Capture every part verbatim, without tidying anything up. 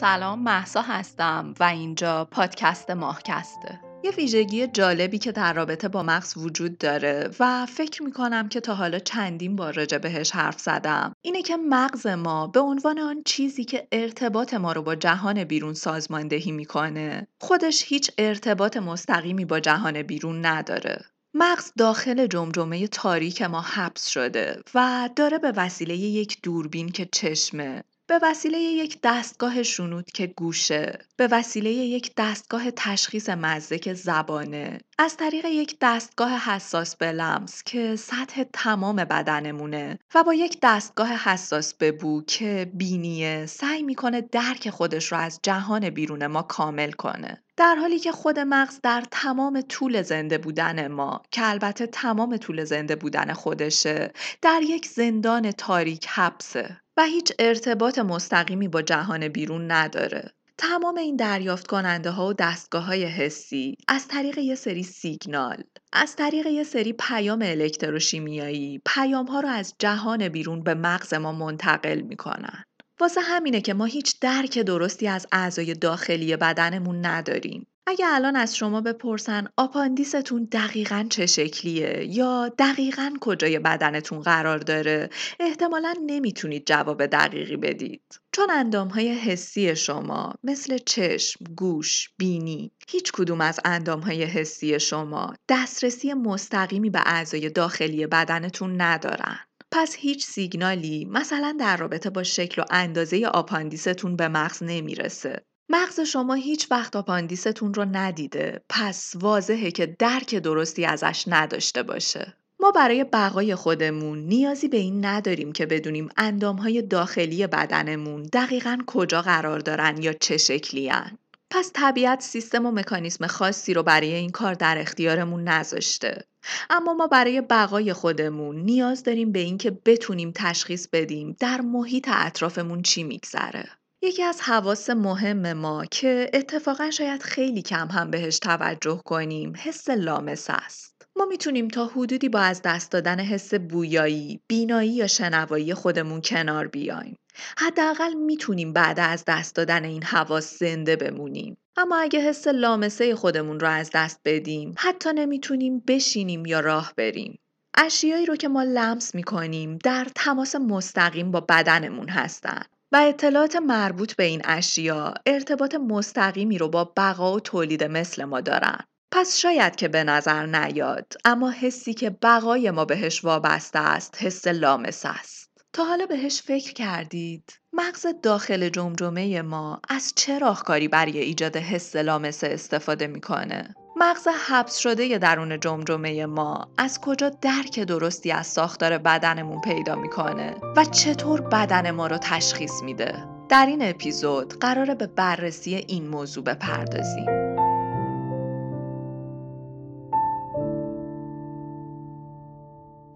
سلام، مهسا هستم و اینجا پادکست ماهکسته. یه ویژگی جالبی که در رابطه با مغز وجود داره و فکر میکنم که تا حالا چندین بار راجع بهش حرف زدم، اینه که مغز ما به عنوان آن چیزی که ارتباط ما رو با جهان بیرون سازماندهی میکنه، خودش هیچ ارتباط مستقیمی با جهان بیرون نداره. مغز داخل جمجمه تاریک ما حبس شده و داره به وسیله یک دوربین که چشمه، به وسیله یک دستگاه شنود که گوشه، به وسیله یک دستگاه تشخیص مزه که زبانه، از طریق یک دستگاه حساس به لمس که سطح تمام بدنمونه و با یک دستگاه حساس به بو که بینیه، سعی میکنه درک خودش رو از جهان بیرون ما کامل کنه. در حالی که خود مغز در تمام طول زنده بودن ما، که البته تمام طول زنده بودن خودشه، در یک زندان تاریک حبسه و هیچ ارتباط مستقیمی با جهان بیرون نداره. تمام این دریافت کننده ها و دستگاه های حسی از طریق یه سری سیگنال، از طریق یه سری پیام الکتروشیمیایی، پیام ها رو از جهان بیرون به مغز ما منتقل می کنن. واسه همینه که ما هیچ درک درستی از اعضای داخلی بدنمون نداریم. اگه الان از شما بپرسن آپاندیستون دقیقاً چه شکلیه یا دقیقاً کجای بدنتون قرار داره، احتمالاً نمیتونید جواب دقیقی بدید. چون اندامهای حسی شما مثل چشم، گوش، بینی، هیچ کدوم از اندامهای حسی شما دسترسی مستقیمی به اعضای داخلی بدنتون ندارن. پس هیچ سیگنالی مثلا در رابطه با شکل و اندازه آپاندیستون به مغز نمیرسه. مغز شما هیچ وقت آپاندیستون رو ندیده، پس واضحه که درک درستی ازش نداشته باشه. ما برای بقای خودمون نیازی به این نداریم که بدونیم اندامهای داخلی بدنمون دقیقاً کجا قرار دارن یا چه شکلی هن. پس طبیعت سیستم و مکانیسم خاصی رو برای این کار در اختیارمون نذاشته. اما ما برای بقای خودمون نیاز داریم به این که بتونیم تشخیص بدیم در محیط اطرافمون چی میگذره. یکی از حواس مهم ما که اتفاقا شاید خیلی کم هم بهش توجه کنیم، حس لامسه است. ما میتونیم تا حدودی با از دست دادن حس بویایی، بینایی یا شنوایی خودمون کنار بیایم. حداقل میتونیم بعد از دست دادن این حواس زنده بمونیم. اما اگه حس لامسه خودمون رو از دست بدیم، حتی نمیتونیم بشینیم یا راه بریم. اشیایی رو که ما لمس میکنیم در تماس مستقیم با بدنمون هستن و اطلاعات مربوط به این اشیا ارتباط مستقیمی رو با بقا و تولید مثل ما دارن. پس شاید که به نظر نیاد، اما حسی که بقای ما بهش وابسته است، حس لامسه است. تا حالا بهش فکر کردید؟ مغز داخل جمجمه ما از چه راهکاری برای ایجاد حس لامسه استفاده میکنه؟ مغز حبس شده درون جمجمه ما از کجا درک درستی از ساختار بدنمون پیدا میکنه و چطور بدن ما رو تشخیص میده؟ در این اپیزود قراره به بررسی این موضوع بپردازیم.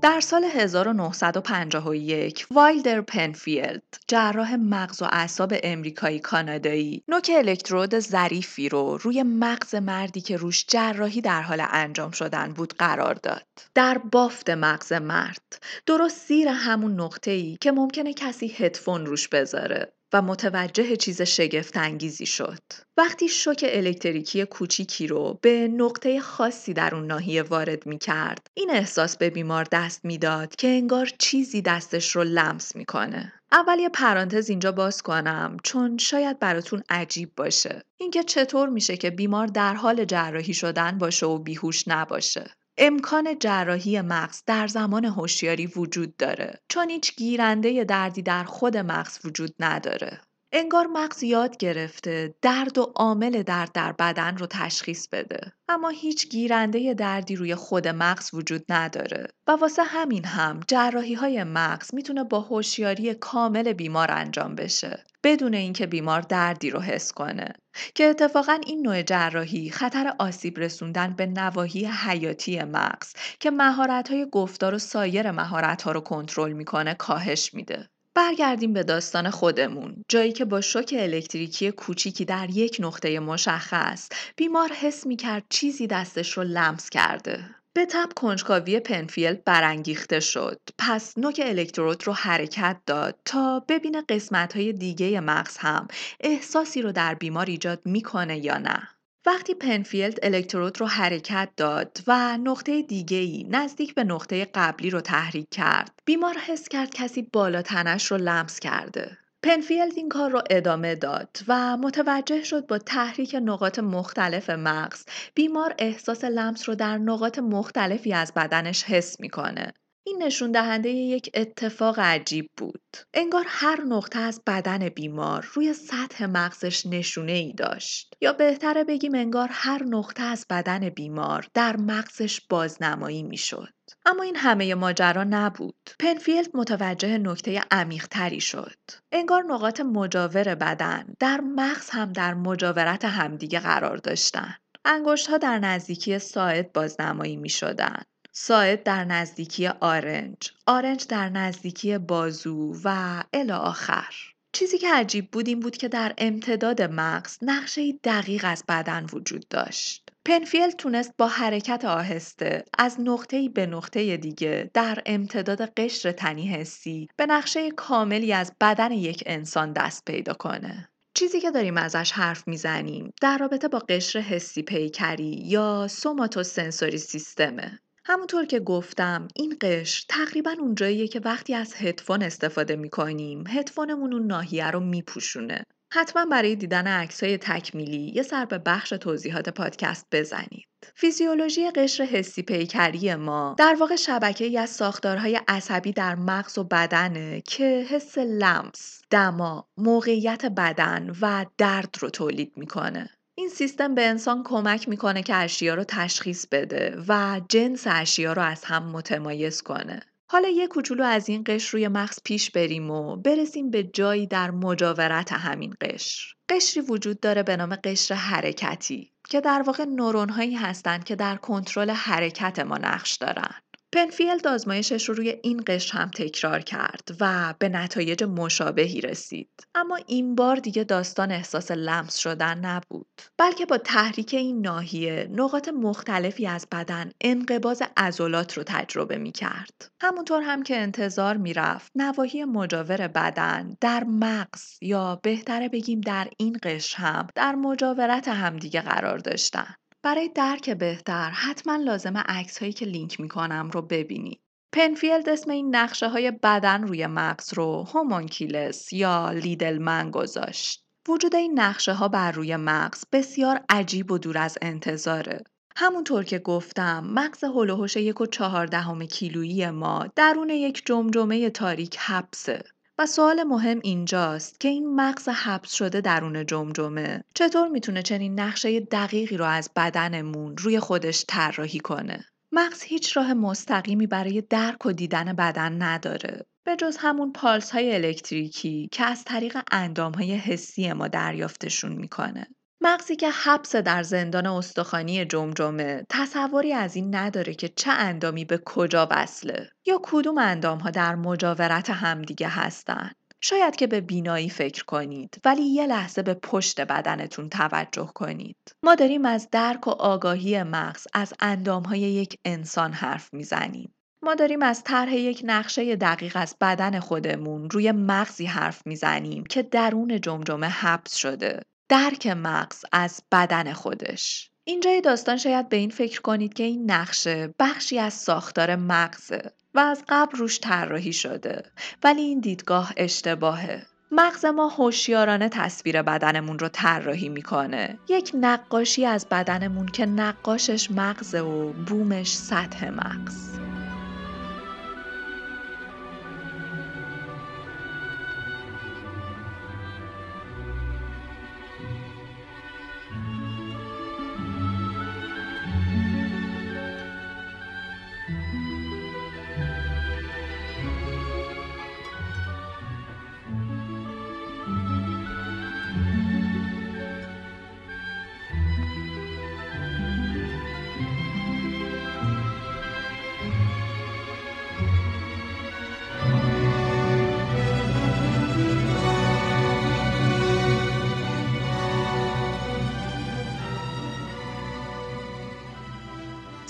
در سال هزار و نهصد و پنجاه و یک وایلدر پنفیلد، جراح مغز و اعصاب امریکایی کانادایی، نوک الکترود ظریفی رو روی مغز مردی که روش جراحی در حال انجام شدن بود قرار داد. در بافت مغز مرد، درست زیر همون نقطه‌ای که ممکنه کسی هدفون روش بذاره، و متوجه چیز شگفت انگیزی شد. وقتی شوک الکتریکی کوچیکی رو به نقطه خاصی در اون ناحیه وارد می کرد، این احساس به بیمار دست می داد که انگار چیزی دستش رو لمس می کنه. اول یه پرانتز اینجا باز کنم، چون شاید براتون عجیب باشه اینکه چطور میشه که بیمار در حال جراحی شدن باشه و بیهوش نباشه. امکان جراحی مغز در زمان هوشیاری وجود داره، چون هیچ گیرنده دردی در خود مغز وجود نداره. انگار مغز یاد گرفته درد و عامل درد در بدن رو تشخیص بده، اما هیچ گیرنده دردی روی خود مغز وجود نداره و واسه همین هم جراحی‌های مغز میتونه با هوشیاری کامل بیمار انجام بشه، بدون اینکه بیمار دردی رو حس کنه، که اتفاقاً این نوع جراحی خطر آسیب رسوندن به نواحی حیاتی مغز که مهارت‌های گفتار و سایر مهارت‌ها رو کنترل میکنه کاهش میده. برگردیم به داستان خودمون، جایی که با شوک الکتریکی کوچیکی در یک نقطه مشخص بیمار حس میکرد چیزی دستش رو لمس کرده. به تب کنجکاوی پنفیلد برانگیخته شد. پس نوک الکترود رو حرکت داد تا ببینه قسمت‌های دیگه مغز هم احساسی رو در بیمار ایجاد می‌کنه یا نه. وقتی پنفیلد الکترود رو حرکت داد و نقطه دیگه‌ای نزدیک به نقطه قبلی رو تحریک کرد، بیمار حس کرد کسی بالا تنش رو لمس کرده. پنفیلد این کار رو ادامه داد و متوجه شد با تحریک نقاط مختلف مغز بیمار احساس لمس رو در نقاط مختلفی از بدنش حس میکنه. این نشون دهنده یک اتفاق عجیب بود. انگار هر نقطه از بدن بیمار روی سطح مغزش نشونه ای داشت. یا بهتره بگیم انگار هر نقطه از بدن بیمار در مغزش بازنمایی میشد. اما این همه ماجرا نبود. پنفیلد متوجه نکته عمیق‌تری شد. انگار نقاط مجاور بدن در مغز هم در مجاورت همدیگه قرار داشتن. انگشت‌ها در نزدیکی ساعد بازنمایی میشدن. ساعد در نزدیکی آرنج، آرنج در نزدیکی بازو و الی آخر. چیزی که عجیب بود این بود که در امتداد مغز نقشه دقیق از بدن وجود داشت. پنفیلد تونست با حرکت آهسته از نقطه‌ای به نقطه دیگه در امتداد قشر تنی حسی به نقشه کاملی از بدن یک انسان دست پیدا کنه. چیزی که داریم ازش حرف میزنیم در رابطه با قشر حسی پیکری یا سوماتوسنسوری سیستمه. همونطور که گفتم این قشر تقریباً اونجاییه که وقتی از هدفون استفاده می‌کنیم، هدفونمون اون ناحیه رو میپوشونه. حتما برای دیدن عکس‌های تکمیلی یه سر به بخش توضیحات پادکست بزنید. فیزیولوژی قشر حسی پیکری ما در واقع شبکه‌ای از ساختارهای عصبی در مغز و بدنه که حس لمس، دما، موقعیت بدن و درد رو تولید می‌کنه. این سیستم به انسان کمک میکنه که اشیا رو تشخیص بده و جنس اشیا رو از هم متمایز کنه. حالا یه کوچولو از این قشر روی مغز پیش بریم و برسیم به جایی در مجاورت همین قشر. قشری وجود داره به نام قشر حرکتی که در واقع نورون‌هایی هستن که در کنترل حرکت ما نقش دارن. پنفیلد آزمایشش رو روی این قشر هم تکرار کرد و به نتایج مشابهی رسید. اما این بار دیگه داستان احساس لمس شدن نبود، بلکه با تحریک این ناحیه نقاط مختلفی از بدن انقباض عضلات رو تجربه می کرد. همونطور هم که انتظار می رفت، نواحی مجاور بدن در مغز یا بهتره بگیم در این قشر هم در مجاورت همدیگه قرار داشتن. برای درک بهتر حتما لازمه عکس‌هایی که لینک می‌کنم رو ببینید. پنفیلد اسم این نقشه‌های بدن روی مغز رو هومونکولوس یا لیدلمن گذاشت. وجود این نقشه‌ها بر روی مغز بسیار عجیب و دور از انتظاره. همونطور که گفتم مغز هولوحش یک و چهاردهم کیلویی ما درون یک جمجمه تاریک حبسه. و سوال مهم اینجاست که این مغز حبس شده درون جمجمه چطور میتونه چنین نقشه دقیقی رو از بدنمون روی خودش طراحی کنه؟ مغز هیچ راه مستقیمی برای درک و دیدن بدن نداره، به جز همون پالس های الکتریکی که از طریق اندام های حسی ما دریافتشون میکنه. مغزی که حبس در زندان استخوانی جمجمه تصوری از این نداره که چه اندامی به کجا وصله یا کدوم اندام‌ها در مجاورت همدیگه هستن. شاید که به بینایی فکر کنید ولی یه لحظه به پشت بدنتون توجه کنید. ما داریم از درک و آگاهی مغز از اندام‌های یک انسان حرف میزنیم. ما داریم از طرح یک نقشه دقیق از بدن خودمون روی مغزی حرف میزنیم که درون جمجمه حبس شده. درک مغز از بدن خودش. اینجای داستان شاید به این فکر کنید که این نقشه بخشی از ساختار مغزه و از قبل روش طراحی شده، ولی این دیدگاه اشتباهه. مغز ما هوشیارانه تصویر بدنمون رو طراحی میکنه، یک نقاشی از بدنمون که نقاشش مغزه و بومش سطح مغز.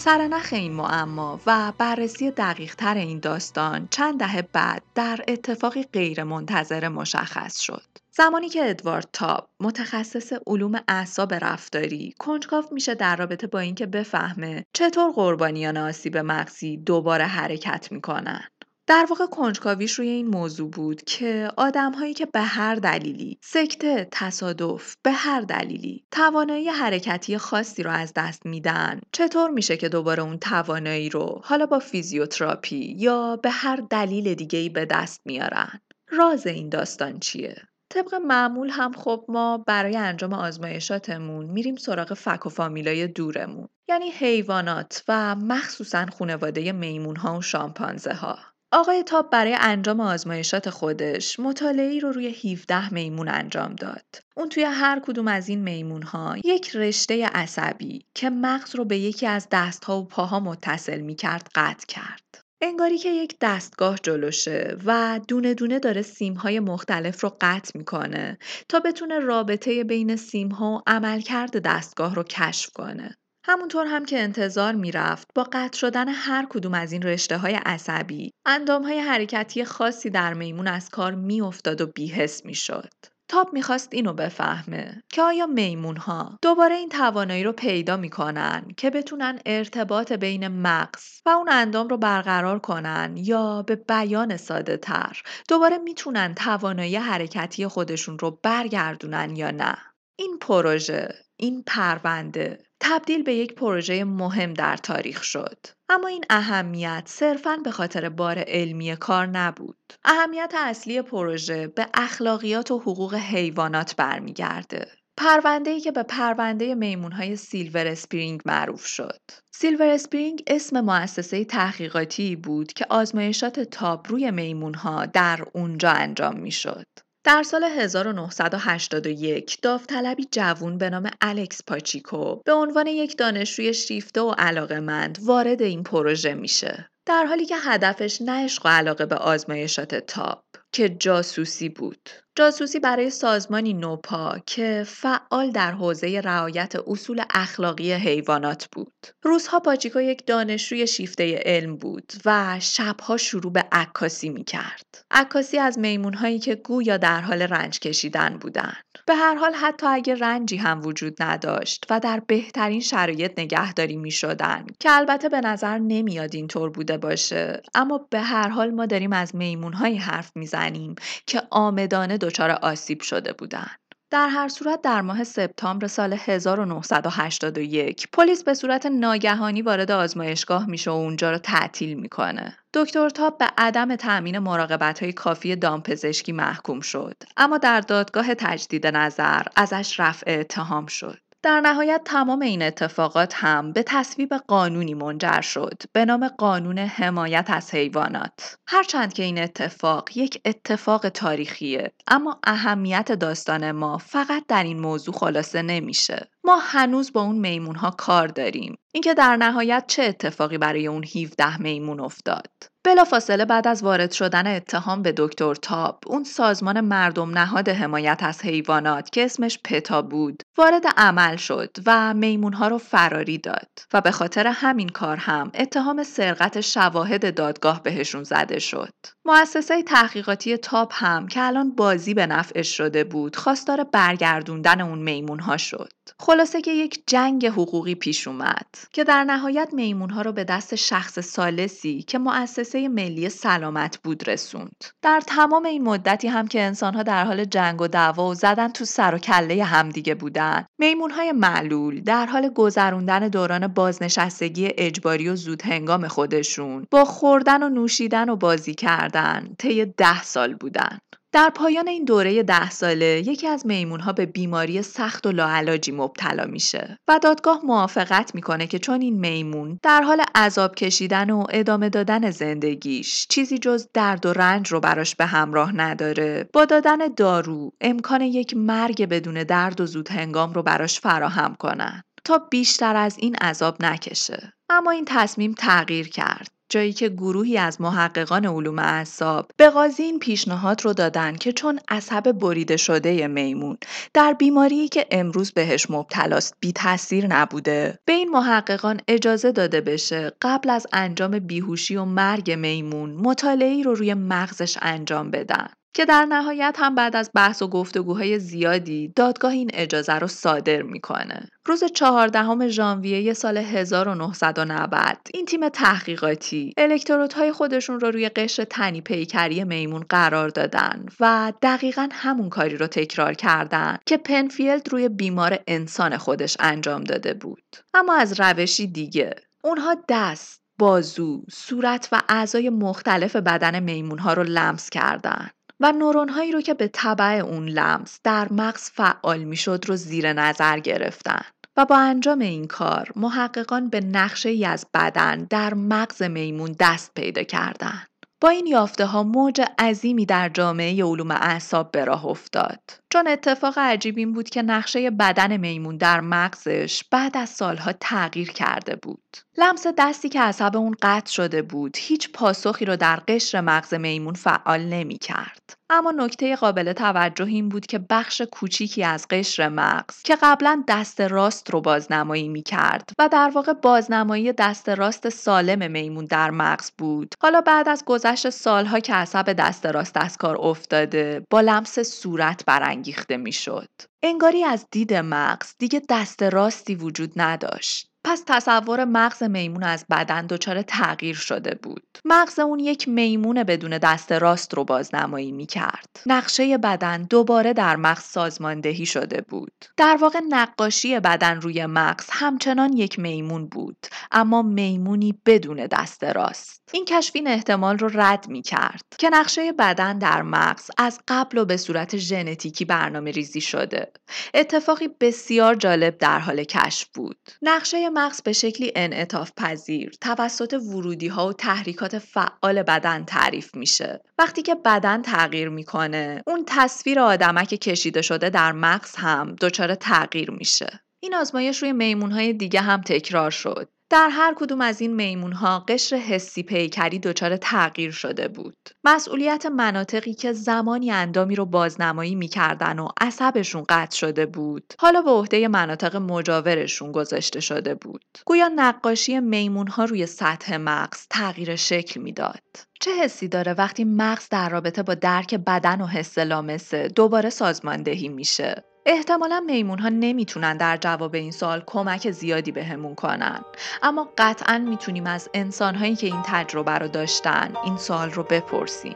سرنخ این معما و بررسی دقیق‌تر این داستان چند دهه بعد در اتفاقی غیرمنتظره مشخص شد. زمانی که ادوارد تاب متخصص علوم اعصاب رفتاری کنجکاو میشه در رابطه با اینکه بفهمه چطور قربانیان آسیب مغزی دوباره حرکت میکنن. در واقع کنجکاویش روی این موضوع بود که آدم‌هایی که به هر دلیلی، سکته، تصادف، به هر دلیلی توانایی حرکتی خاصی رو از دست میدن، چطور میشه که دوباره اون توانایی رو حالا با فیزیوتراپی یا به هر دلیل دیگه‌ای به دست میارن؟ راز این داستان چیه؟ طبق معمول هم خب ما برای انجام آزمایشاتمون میریم سراغ فک و فامیلای دورمون، یعنی حیوانات و مخصوصاً خانواده میمون‌ها و شامپانزه‌ها. آقای تاب برای انجام آزمایشات خودش مطالعه‌ای رو روی هفده میمون انجام داد. اون توی هر کدوم از این میمون‌ها یک رشته عصبی که مغز رو به یکی از دست‌ها و پاها متصل می‌کرد قطع کرد. انگاری که یک دستگاه جلوشه و دونه دونه داره سیم‌های مختلف رو قطع می‌کنه تا بتونه رابطه بین سیم‌ها و عملکرد دستگاه رو کشف کنه. همونطور هم که انتظار می رفت، با قطع شدن هر کدوم از این رشته های عصبی، اندام های حرکتی خاصی در میمون از کار می افتاد و بی‌حس می شد. تاب می خواست اینو بفهمه که آیا میمون ها دوباره این توانایی رو پیدا می کنن که بتونن ارتباط بین مغز و اون اندام رو برقرار کنن، یا به بیان ساده تر دوباره می تونن توانایی حرکتی خودشون رو برگردونن یا نه. این پروژه، این پرونده تبدیل به یک پروژه مهم در تاریخ شد. اما این اهمیت صرفاً به خاطر بار علمی کار نبود. اهمیت اصلی پروژه به اخلاقیات و حقوق حیوانات برمیگرده. پرونده‌ای که به پرونده میمون‌های سیلور اسپرینگ معروف شد. سیلور اسپرینگ اسم مؤسسه تحقیقاتی بود که آزمایشات تاب روی میمون‌ها در اونجا انجام می‌شد. در سال هزار و نهصد و هشتاد و یک داوطلبی جوون به نام الکس پاچیکو به عنوان یک دانشجوی شیفته و علاقه‌مند وارد این پروژه میشه، در حالی که هدفش نه عشق و علاقه به آزمایشات تاب که جاسوسی بود. جاسوسی برای سازمانی نوپا که فعال در حوزه رعایت اصول اخلاقی حیوانات بود. روزها پاچیکو یک دانشجوی شیفته علم بود و شبها شروع به عکاسی می‌کرد. عکاسی از میمون‌هایی که گویا در حال رنج کشیدن بودند. به هر حال حتی اگر رنجی هم وجود نداشت و در بهترین شرایط نگهداری می‌شدند، که البته به نظر نمیاد اینطور بوده باشه، اما به هر حال ما داریم از میمون‌های حرف می‌زنیم که آمدانه دچار آسیب شده بودند. در هر صورت در ماه سپتامبر سال هزار و نهصد و هشتاد و یک پلیس به صورت ناگهانی وارد آزمایشگاه میشه و اونجا رو تعطیل میکنه. دکتر تاب به عدم تأمین مراقبت‌های کافی دامپزشکی محکوم شد، اما در دادگاه تجدید نظر ازش رفع اتهام شد. در نهایت تمام این اتفاقات هم به تصویب قانونی منجر شد به نام قانون حمایت از حیوانات. هرچند که این اتفاق یک اتفاق تاریخیه، اما اهمیت داستان ما فقط در این موضوع خلاصه نمیشه. ما هنوز با اون میمون‌ها کار داریم. اینکه در نهایت چه اتفاقی برای اون هفده میمون افتاد. بلافاصله بعد از وارد شدن اتهام به دکتر تاب، اون سازمان مردم نهاد حمایت از حیوانات که اسمش پتا بود، وارد عمل شد و میمون‌ها رو فراری داد و به خاطر همین کار هم اتهام سرقت شواهد دادگاه بهشون زده شد. مؤسسه تحقیقاتی تاب هم که الان بازی به نفعش شده بود، خواستار برگردوندن اون میمون‌ها شد. خلاصه که یک جنگ حقوقی پیش اومد که در نهایت میمون‌ها رو به دست شخص ثالثی که مؤسسه ملی سلامت بود رسوند. در تمام این مدتی هم که انسان‌ها در حال جنگ و دعوا و زدن تو سر و کله همدیگه بودن، میمون‌های معلول در حال گذروندن دوران بازنشستگی اجباری و زودهنگام خودشون با خوردن و نوشیدن و بازی کردن طی ده سال بودن. در پایان این دوره ده ساله یکی از میمون‌ها به بیماری سخت و لاعلاجی مبتلا میشه و دادگاه موافقت میکنه که چون این میمون در حال عذاب کشیدن و ادامه دادن زندگیش چیزی جز درد و رنج رو براش به همراه نداره، با دادن دارو امکان یک مرگ بدون درد و زود هنگام رو براش فراهم کنن تا بیشتر از این عذاب نکشه. اما این تصمیم تغییر کرد، جایی که گروهی از محققان علوم اعصاب به قاضی این پیشنهاد رو دادن که چون عصب بریده شده میمون در بیماری که امروز بهش مبتلاست بی تاثیر نبوده، به این محققان اجازه داده بشه قبل از انجام بیهوشی و مرگ میمون مطالعه‌ای رو روی مغزش انجام بدن، که در نهایت هم بعد از بحث و گفتگوهای زیادی دادگاه این اجازه رو صادر میکنه. روز چهاردهم ژانویه سال هزار و نهصد و نود این تیم تحقیقاتی الکترودهای خودشون رو روی قشر تنی پیکری میمون قرار دادن و دقیقاً همون کاری رو تکرار کردن که پنفیلد روی بیمار انسان خودش انجام داده بود، اما از روشی دیگه. اونها دست، بازو، صورت و اعضای مختلف بدن میمون‌ها رو لمس کردن و نورون‌هایی رو که به تبع اون لمس در مغز فعال میشد رو زیر نظر گرفتن و با انجام این کار محققان به نقشه‌ای از بدن در مغز میمون دست پیدا کردند. با این یافته‌ها موج عظیمی در جامعه علوم اعصاب به راه افتاد، چون اتفاق عجیب این بود که نقشه بدن میمون در مغزش بعد از سالها تغییر کرده بود. لمس دستی که عصب اون قطع شده بود هیچ پاسخی رو در قشر مغز میمون فعال نمی کرد. اما نکته قابل توجه این بود که بخش کوچیکی از قشر مغز که قبلا دست راست رو بازنمایی می کرد و در واقع بازنمایی دست راست سالم میمون در مغز بود، حالا بعد از گذشت سالها که عصب دست راست از کار افتاده با لمس صورت برانگیخته می شد. انگاری از دید مغز دیگه دست راستی وجود نداشت. پس تصور مغز میمون از بدن دچار تغییر شده بود. مغز اون یک میمون بدون دست راست رو بازنمایی می کرد. نقشه بدن دوباره در مغز سازماندهی شده بود. در واقع نقاشی بدن روی مغز همچنان یک میمون بود، اما میمونی بدون دست راست. این کشف این احتمال رو رد می کرد که نقشه بدن در مغز از قبل و به صورت ژنتیکی برنامه ریزی شده. اتفاقی بسیار جالب در حال کشف بود. نقشه مغز به شکلی انعطاف پذیر توسط ورودی ها و تحریکات فعال بدن تعریف میشه. وقتی که بدن تغییر میکنه، اون تصویر آدمک کشیده شده در مغز هم دچار تغییر میشه. این آزمایش روی میمون های دیگه هم تکرار شد. در هر کدوم از این میمون‌ها قشر حسی پیکری دچار تغییر شده بود. مسئولیت مناطقی که زمانی اندامی رو بازنمایی می‌کردن و عصبشون قطع شده بود، حالا به عهده مناطق مجاورشون گذاشته شده بود. گویا نقاشی میمون‌ها روی سطح مغز تغییر شکل می‌داد. چه حسی داره وقتی مغز در رابطه با درک بدن و حس لامسه دوباره سازماندهی میشه؟ احتمالا میمون ها نمیتونن در جواب این سوال کمک زیادی بهمون کنن، اما قطعا میتونیم از انسان هایی که این تجربه رو داشتن این سوال رو بپرسیم.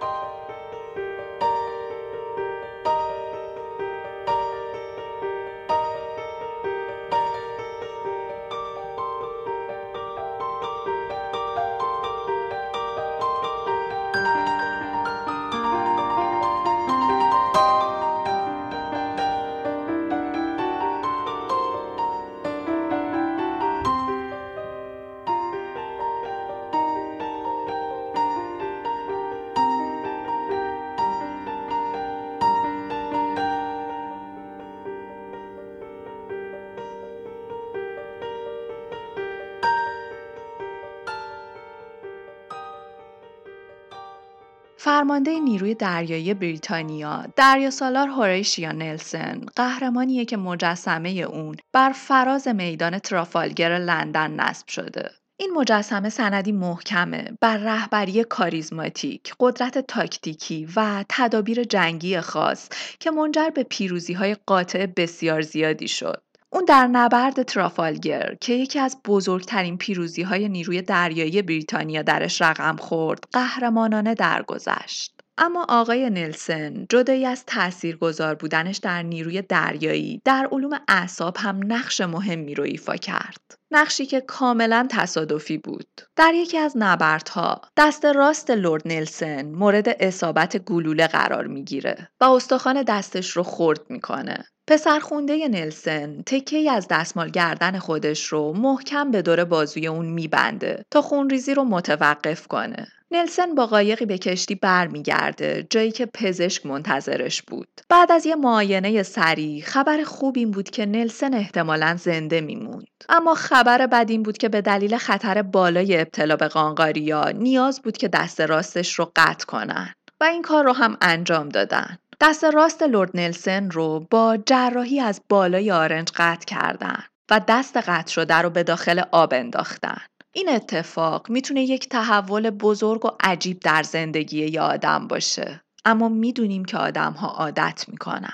فرمانده نیروی دریایی بریتانیا، دریاسالار هوریشیا نلسون، قهرمانیه که مجسمه اون بر فراز میدان ترافالگر لندن نصب شده. این مجسمه سندی محکمه بر رهبری کاریزماتیک، قدرت تاکتیکی و تدابیر جنگی خاص که منجر به پیروزی‌های قاطع بسیار زیادی شد. اون در نبرد ترافالگر که یکی از بزرگترین پیروزی‌های نیروی دریایی بریتانیا درش رقم خورد، قهرمانانه درگذشت. اما آقای نلسون جدایی از تاثیرگذار بودنش در نیروی دریایی، در علوم اعصاب هم نقش مهمی رو ایفا کرد. نقشی که کاملا تصادفی بود. در یکی از نبردها دست راست لرد نلسون مورد اصابت گلوله قرار میگیره و استخوان دستش رو خرد میکنه. پسرخونده نلسون تکه‌ای از دستمال گردن خودش رو محکم به دور بازوی اون میبنده تا خونریزی رو متوقف کنه. نلسون با قایقی به کشتی برمیگرده، جایی که پزشک منتظرش بود. بعد از یه معاینه سریع خبر خوب این بود که نلسون احتمالاً زنده میموند، اما خ خبر بعد این بود که به دلیل خطر بالای ابتلا به قانقاریا نیاز بود که دست راستش رو قطع کنن و این کار رو هم انجام دادن. دست راست لرد نلسون رو با جراحی از بالای آرنج قطع کردن و دست قطع شده رو به داخل آب انداختن. این اتفاق میتونه یک تحول بزرگ و عجیب در زندگی یه آدم باشه، اما میدونیم که آدم ها عادت میکنن.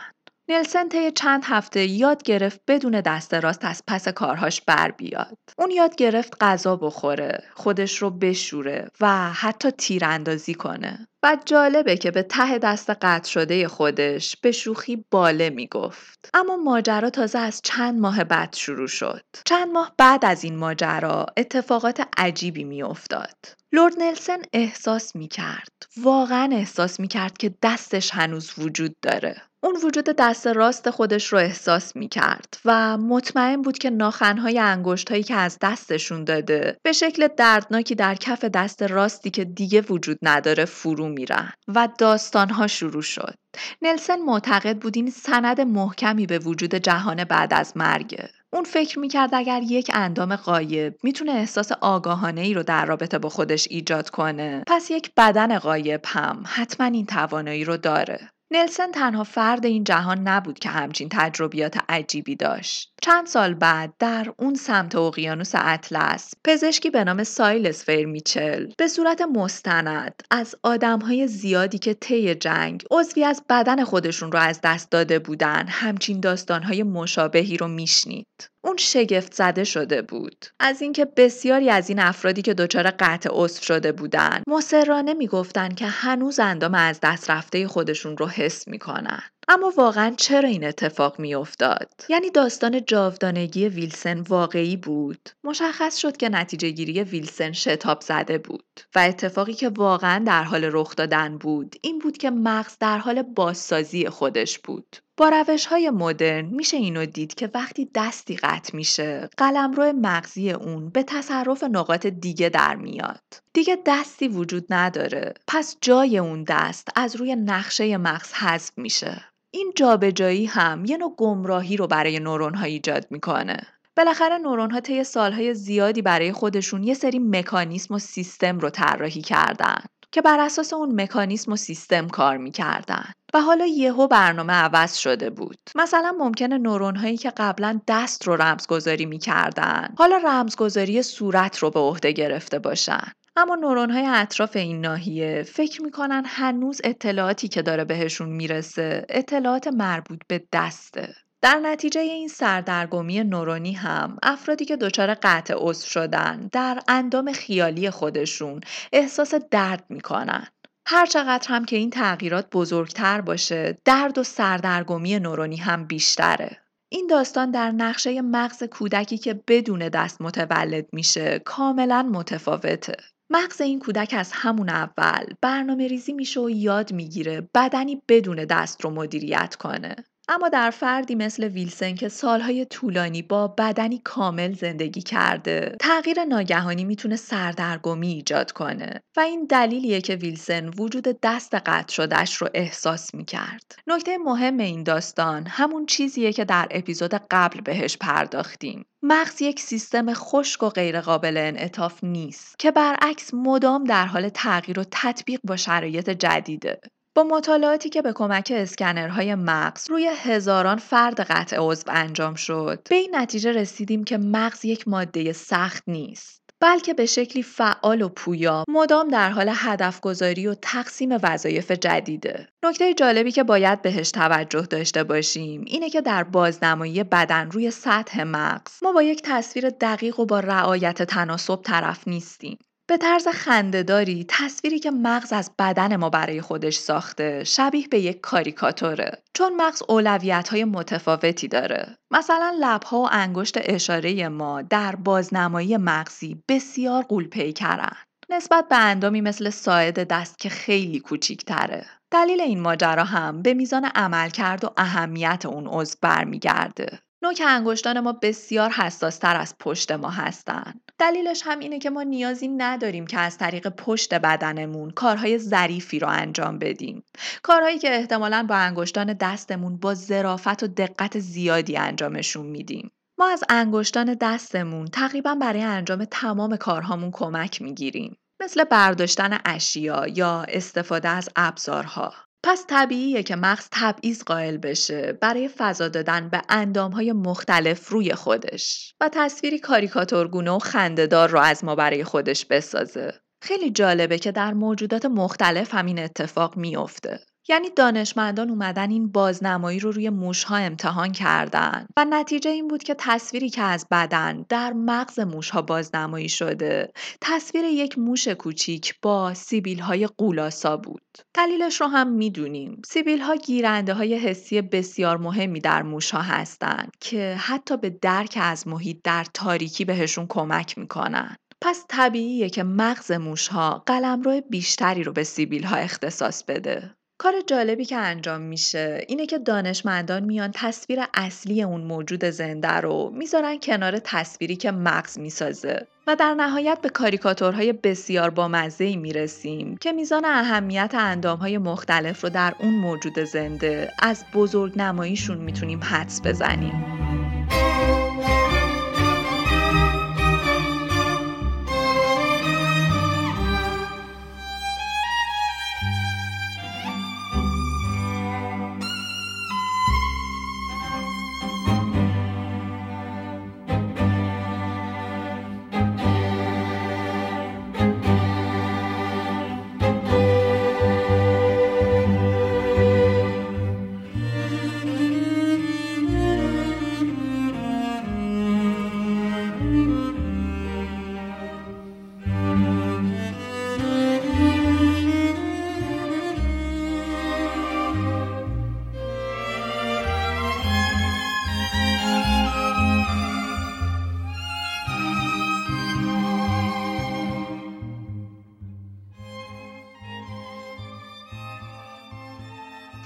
نلسون طی چند هفته یاد گرفت بدون دست راست از پس کارهاش بر بیاد. اون یاد گرفت غذا بخوره، خودش رو بشوره و حتی تیراندازی کنه. و جالبه که به ته دست قطع شده خودش به شوخی باله میگفت. اما ماجرا تازه از چند ماه بعد شروع شد. چند ماه بعد از این ماجرا اتفاقات عجیبی میافتاد. لرد نلسون احساس میکرد، واقعا احساس میکرد که دستش هنوز وجود داره. اون وجود دست راست خودش رو احساس میکرد و مطمئن بود که ناخنهای انگشت‌هایی که از دستشون داده به شکل دردناکی در کف دست راستی که دیگه وجود نداره فرو میرن و داستانها شروع شد. نلسون معتقد بود این سند محکمی به وجود جهان بعد از مرگه. اون فکر میکرد اگر یک اندام غایب میتونه احساس آگاهانه‌ای رو در رابطه با خودش ایجاد کنه، پس یک بدن غایب هم حتما این توانایی رو داره. نلسون تنها فرد این جهان نبود که همچین تجربیات عجیبی داشت. چند سال بعد در اون سمت اقیانوس اطلس، پزشکی به نام سایلس ویر میچل به صورت مستند از آدم‌های زیادی که طی جنگ عضوی از بدن خودشون رو از دست داده بودن، همچین داستان‌های مشابهی رو میشنید. اون شگفت زده شده بود از اینکه بسیاری از این افرادی که دچار قطع عضو شده بودن مصرانه میگفتن که هنوز اندام از دست رفته خودشون رو حس میکنن. اما واقعا چرا این اتفاق میافتاد؟ یعنی داستان جاودانگی ویلسون واقعی بود؟ مشخص شد که نتیجه گیری ویلسون شتاب زده بود و اتفاقی که واقعا در حال رخ دادن بود این بود که مغز در حال بازسازی خودش بود. با روش‌های مدرن میشه اینو دید که وقتی دستی قطع میشه، قلمرو مغزی اون به تصرف نقاط دیگه در میاد. دیگه دستی وجود نداره، پس جای اون دست از روی نقشه مغز حذف میشه. این جابجایی هم یه نوع گمراهی رو برای نورون‌ها ایجاد میکنه. بالاخره نورون‌ها طی سالهای زیادی برای خودشون یه سری مکانیسم و سیستم رو طراحی کردن که بر اساس اون مکانیسم و سیستم کار میکردن و حالا یهو برنامه عوض شده بود. مثلا ممکنه نورون‌هایی که قبلا دست رو رمزگذاری میکردن حالا رمزگذاری صورت رو به عهده گرفته باشن، اما نورون‌های اطراف این ناحیه فکر میکنن هنوز اطلاعاتی که داره بهشون میرسه اطلاعات مربوط به دسته. در نتیجه این سردرگمی نورونی هم افرادی که دچار قطع عضو شدن در اندام خیالی خودشون احساس درد میکنن. هرچقدر هم که این تغییرات بزرگتر باشه، درد و سردرگمی نورونی هم بیشتره. این داستان در نقشه مغز کودکی که بدون دست متولد میشه کاملا متفاوته. مغز این کودک از همون اول برنامه ریزی میشه و یاد میگیره بدنی بدون دست رو مدیریت کنه. اما در فردی مثل ویلسون که سالهای طولانی با بدنی کامل زندگی کرده، تغییر ناگهانی میتونه سردرگمی ایجاد کنه و این دلیلیه که ویلسون وجود دست قطع شدهش رو احساس میکرد. نکته مهم این داستان همون چیزیه که در اپیزود قبل بهش پرداختیم. مغز یک سیستم خشک و غیر قابل انعطاف نیست که برعکس مدام در حال تغییر و تطبیق با شرایط جدیده. با مطالعاتی که به کمک اسکنرهای مغز روی هزاران فرد قطع عضو انجام شد، به این نتیجه رسیدیم که مغز یک ماده سخت نیست، بلکه به شکلی فعال و پویا مدام در حال هدفگذاری و تقسیم وظایف جدیده. نکته جالبی که باید بهش توجه داشته باشیم اینه که در بازنمایی بدن روی سطح مغز ما با یک تصویر دقیق و با رعایت تناسب طرف نیستیم. به طرز خنده‌داری تصویری که مغز از بدن ما برای خودش ساخته شبیه به یک کاریکاتوره، چون مغز اولویت‌های متفاوتی داره. مثلا لب‌ها و انگشت اشاره ما در بازنمایی مغزی بسیار غول‌پیکرن نسبت به اندامی مثل ساعد دست که خیلی کوچیک‌تره. دلیل این ماجرا هم به میزان عملکرد و اهمیت اون عضو برمیگرده. نوک انگشتان ما بسیار حساستر از پشت ما هستن. دلیلش هم اینه که ما نیازی نداریم که از طریق پشت بدنمون کارهای ظریفی رو انجام بدیم. کارهایی که احتمالاً با انگشتان دستمون با ظرافت و دقت زیادی انجامشون میدیم. ما از انگشتان دستمون تقریبا برای انجام تمام کارهامون کمک میگیریم، مثل برداشتن اشیا یا استفاده از ابزارها. پس طبیعیه که مغز تبعیض قائل بشه برای فضا دادن به اندامهای مختلف روی خودش و تصویری کاریکاتورگونه و خنده‌دار رو از ما برای خودش بسازه. خیلی جالبه که در موجودات مختلف همین اتفاق میفته. یعنی دانشمندان اومدن این بازنمایی رو روی موشها امتحان کردن و نتیجه این بود که تصویری که از بدن در مغز موشها بازنمایی شده تصویر یک موش کوچیک با سیبیل‌های قولاسا بود. دلیلش رو هم می‌دونیم. سیبیل‌ها گیرنده‌های حسی بسیار مهمی در موشها هستن که حتی به درک از محیط در تاریکی بهشون کمک می‌کنن. پس طبیعیه که مغز موشها قلمرو بیشتری رو به سیبیل‌ها اختصاص بده. کار جالبی که انجام میشه اینه که دانشمندان میان تصویر اصلی اون موجود زنده رو میذارن کنار تصویری که مغز میسازه و در نهایت به کاریکاتورهای بسیار بامزه‌ای میرسیم که میزان اهمیت اندامهای مختلف رو در اون موجود زنده از بزرگ نماییشون میتونیم حدس بزنیم.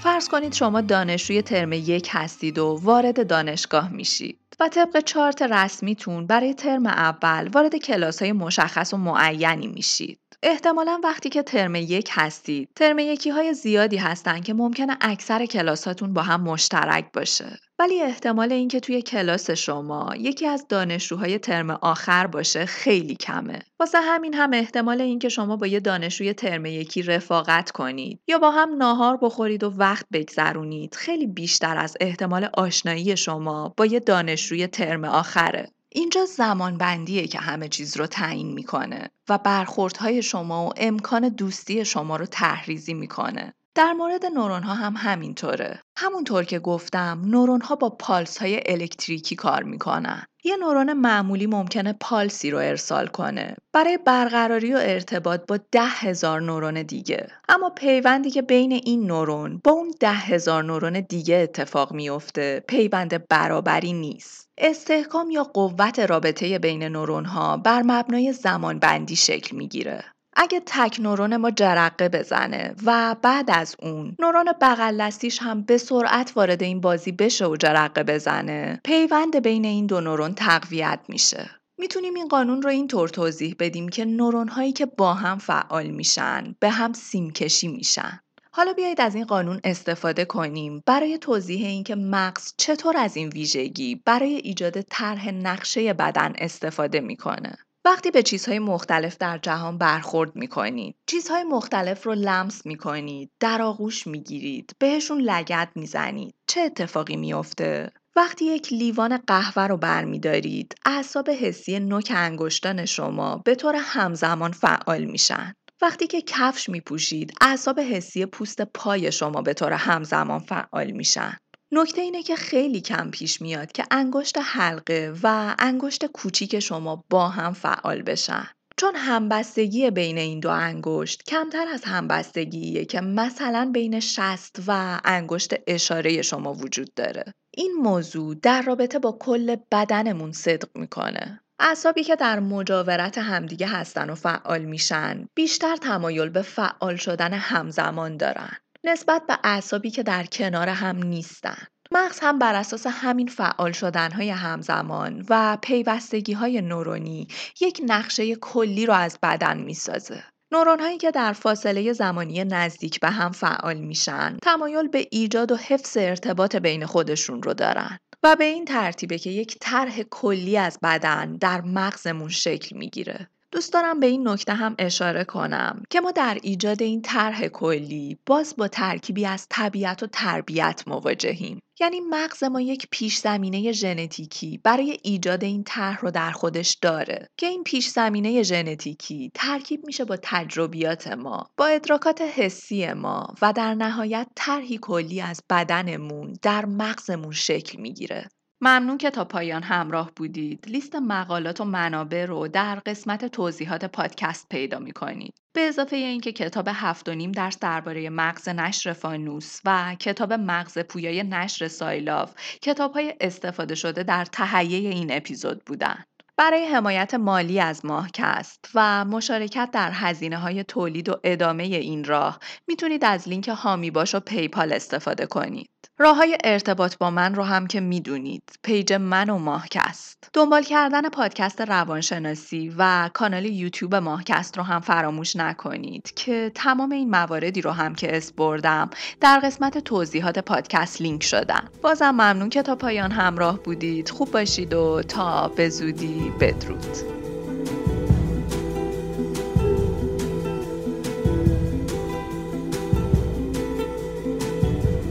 فرض کنید شما دانشجوی ترم یک هستید و وارد دانشگاه میشید و طبق چارت رسمیتون برای ترم اول وارد کلاس‌های مشخص و معینی میشید. احتمالاً وقتی که ترم یک هستید، ترم یکی‌های زیادی هستن که ممکنه اکثر کلاساتون با هم مشترک باشه. ولی احتمال اینکه توی کلاس شما یکی از دانشجوهای ترم آخر باشه خیلی کمه. واسه همین هم احتمال اینکه شما با یه دانشجوی ترم یکی رفاقت کنید یا با هم ناهار بخورید و وقت بگذرونید خیلی بیشتر از احتمال آشنایی شما با یه دانشجوی ترم آخره. اینجا زمان بندیه که همه چیز رو تعیین میکنه و برخوردهای شما و امکان دوستی شما رو تحریزی میکنه. در مورد نورون ها هم همینطوره. همونطور که گفتم نورون ها با پالس های الکتریکی کار میکنن. یه نورون معمولی ممکنه پالسی رو ارسال کنه برای برقراری و ارتباط با ده هزار نورون دیگه. اما پیوندی که بین این نورون با اون ده هزار نورون دیگه اتفاق میفته پیوند برابری نیست. استحکام یا قوت رابطه بین نورون ها بر مبنای زمان بندی شکل میگیره. اگه تک نورون ما جرقه بزنه و بعد از اون نورون بغل دستیش هم به سرعت وارد این بازی بشه و جرقه بزنه، پیوند بین این دو نورون تقویت میشه. میتونیم این قانون رو اینطور توضیح بدیم که نورون هایی که با هم فعال میشن به هم سیمکشی میشن. حالا بیایید از این قانون استفاده کنیم برای توضیح اینکه مغز چطور از این ویژگی برای ایجاد طرح نقشه بدن استفاده میکنه. وقتی به چیزهای مختلف در جهان برخورد میکنید، چیزهای مختلف رو لمس میکنید، در آغوش میگیرید، بهشون لگد میزنید، چه اتفاقی میفته؟ وقتی یک لیوان قهوه رو برمیدارید، اعصاب حسی نوک انگشتان شما به طور همزمان فعال میشن. وقتی که کفش میپوشید، اعصاب حسی پوست پای شما به طور همزمان فعال میشن. نکته اینه که خیلی کم پیش میاد که انگشت حلقه و انگشت کوچیک شما با هم فعال بشن، چون همبستگی بین این دو انگشت کمتر از همبستگیه که مثلا بین شست و انگشت اشاره شما وجود داره. این موضوع در رابطه با کل بدنمون صدق میکنه. اعصابی که در مجاورت همدیگه هستن و فعال میشن بیشتر تمایل به فعال شدن همزمان دارن نسبت به اعصابی که در کنار هم نیستن. مغز هم بر اساس همین فعال شدن‌های همزمان و پیوستگی‌های نورونی یک نقشه کلی رو از بدن می‌سازه. نورون‌هایی که در فاصله زمانی نزدیک به هم فعال میشن، تمایل به ایجاد و حفظ ارتباط بین خودشون رو دارن. و به این ترتیبه که یک طرح کلی از بدن در مغزمون شکل میگیره. دوست دارم به این نکته هم اشاره کنم که ما در ایجاد این طرح کلی باز با ترکیبی از طبیعت و تربیت مواجهیم. یعنی مغز ما یک پیش زمینه ژنتیکی برای ایجاد این طرح رو در خودش داره که این پیش زمینه ژنتیکی ترکیب میشه با تجربیات ما، با ادراکات حسی ما و در نهایت طرحی کلی از بدنمون در مغزمون شکل میگیره. ممنون که تا پایان همراه بودید. لیست مقالات و منابع رو در قسمت توضیحات پادکست پیدا می‌کنید. به اضافه اینکه کتاب هفت و نیم درس درباره مغز نشر فانوس و کتاب مغز پویای نشر سایلاف کتاب‌های استفاده شده در تهیه این اپیزود بودن. برای حمایت مالی از ماهکست و مشارکت در هزینه‌های تولید و ادامه این راه میتونید از لینک هامی باش و پیپال استفاده کنید. راه‌های ارتباط با من رو هم که میدونید، پیج من و ماهکست. دنبال کردن پادکست روانشناسی و کانال یوتیوب ماهکست رو هم فراموش نکنید که تمام این مواردی رو هم که اسم بردم در قسمت توضیحات پادکست لینک شدن. بازم ممنون که تا پایان همراه بودید. خوب باشید و تا به زودی. بدرود.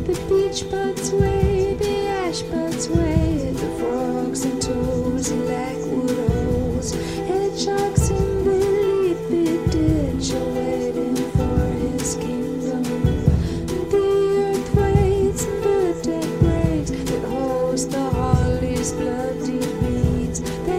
The beach bird's way, the ash bird's way, the frogs and toads and blackwood owls, hedgehogs in the leafy ditch are waiting for his kingdom. The earth waits and the dead waits, it holds the holly's bloody beads. They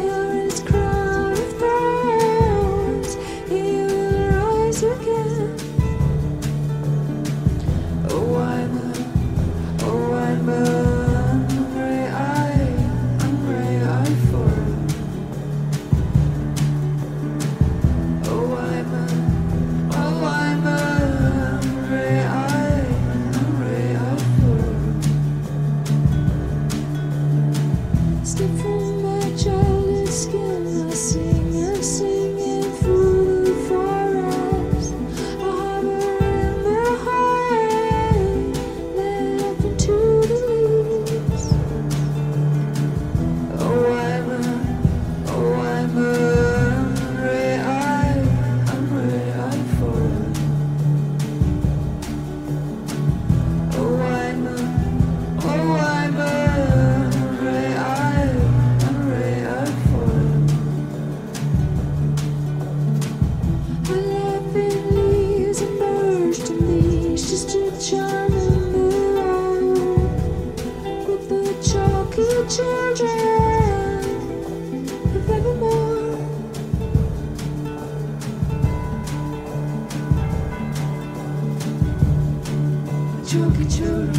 children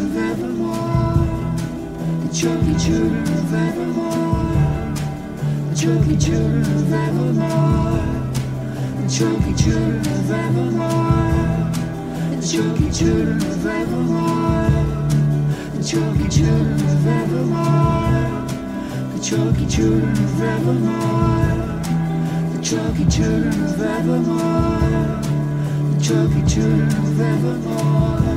of evermore, the chunky children of evermore.